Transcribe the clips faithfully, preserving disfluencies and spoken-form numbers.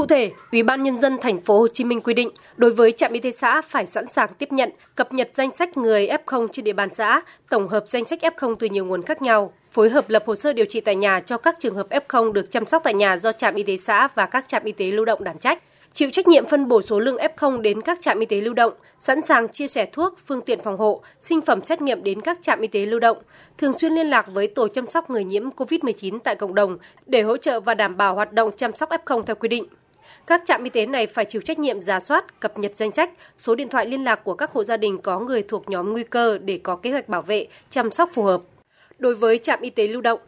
Cụ thể, Ủy ban Nhân dân Thành phố Hồ Chí Minh quy định đối với trạm y tế xã phải sẵn sàng tiếp nhận, cập nhật danh sách người ép không trên địa bàn xã, tổng hợp danh sách ép không từ nhiều nguồn khác nhau, phối hợp lập hồ sơ điều trị tại nhà cho các trường hợp ép không được chăm sóc tại nhà do trạm y tế xã và các trạm y tế lưu động đảm trách, chịu trách nhiệm phân bổ số lượng ép không đến các trạm y tế lưu động, sẵn sàng chia sẻ thuốc, phương tiện phòng hộ, sinh phẩm xét nghiệm đến các trạm y tế lưu động, thường xuyên liên lạc với tổ chăm sóc người nhiễm cô vít mười chín tại cộng đồng để hỗ trợ và đảm bảo hoạt động chăm sóc ép không theo quy định. Các trạm y tế này phải chịu trách nhiệm rà soát, cập nhật danh sách, số điện thoại liên lạc của các hộ gia đình có người thuộc nhóm nguy cơ để có kế hoạch bảo vệ, chăm sóc phù hợp. Đối với trạm y tế lưu động,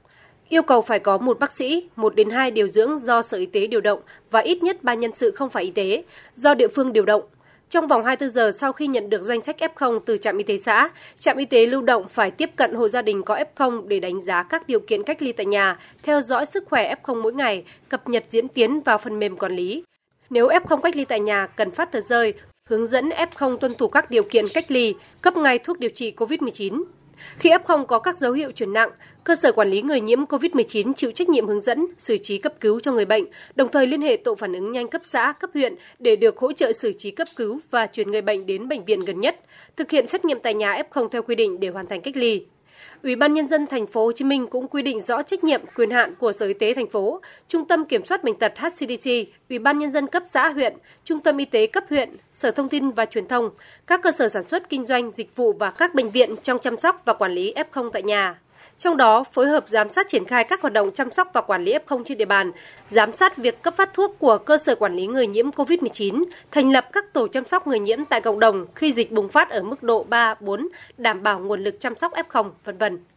yêu cầu phải có một bác sĩ, một đến hai điều dưỡng do Sở Y tế điều động và ít nhất ba nhân sự không phải y tế do địa phương điều động. Trong vòng hai mươi bốn giờ sau khi nhận được danh sách ép không từ trạm y tế xã, trạm y tế lưu động phải tiếp cận hộ gia đình có ép không để đánh giá các điều kiện cách ly tại nhà, theo dõi sức khỏe ép không mỗi ngày, cập nhật diễn tiến vào phần mềm quản lý. Nếu ép không cách ly tại nhà cần phát tờ rơi hướng dẫn ép không tuân thủ các điều kiện cách ly, cấp ngay thuốc điều trị cô vít mười chín. Khi ép không có các dấu hiệu chuyển nặng, cơ sở quản lý người nhiễm cô vít mười chín chịu trách nhiệm hướng dẫn, xử trí cấp cứu cho người bệnh, đồng thời liên hệ tổ phản ứng nhanh cấp xã, cấp huyện để được hỗ trợ xử trí cấp cứu và chuyển người bệnh đến bệnh viện gần nhất, thực hiện xét nghiệm tại nhà ép không theo quy định để hoàn thành cách ly. Ủy ban Nhân dân Thành phố Hồ Chí Minh cũng quy định rõ trách nhiệm, quyền hạn của Sở Y tế Thành phố, Trung tâm Kiểm soát Bệnh tật H C D C, Ủy ban Nhân dân cấp xã huyện, Trung tâm Y tế cấp huyện, Sở Thông tin và Truyền thông, các cơ sở sản xuất kinh doanh dịch vụ và các bệnh viện trong chăm sóc và quản lý ép không tại nhà. Trong đó, phối hợp giám sát triển khai các hoạt động chăm sóc và quản lý ép không trên địa bàn, giám sát việc cấp phát thuốc của cơ sở quản lý người nhiễm cô vít mười chín, thành lập các tổ chăm sóc người nhiễm tại cộng đồng khi dịch bùng phát ở mức độ ba, bốn, đảm bảo nguồn lực chăm sóc ép không, vân vân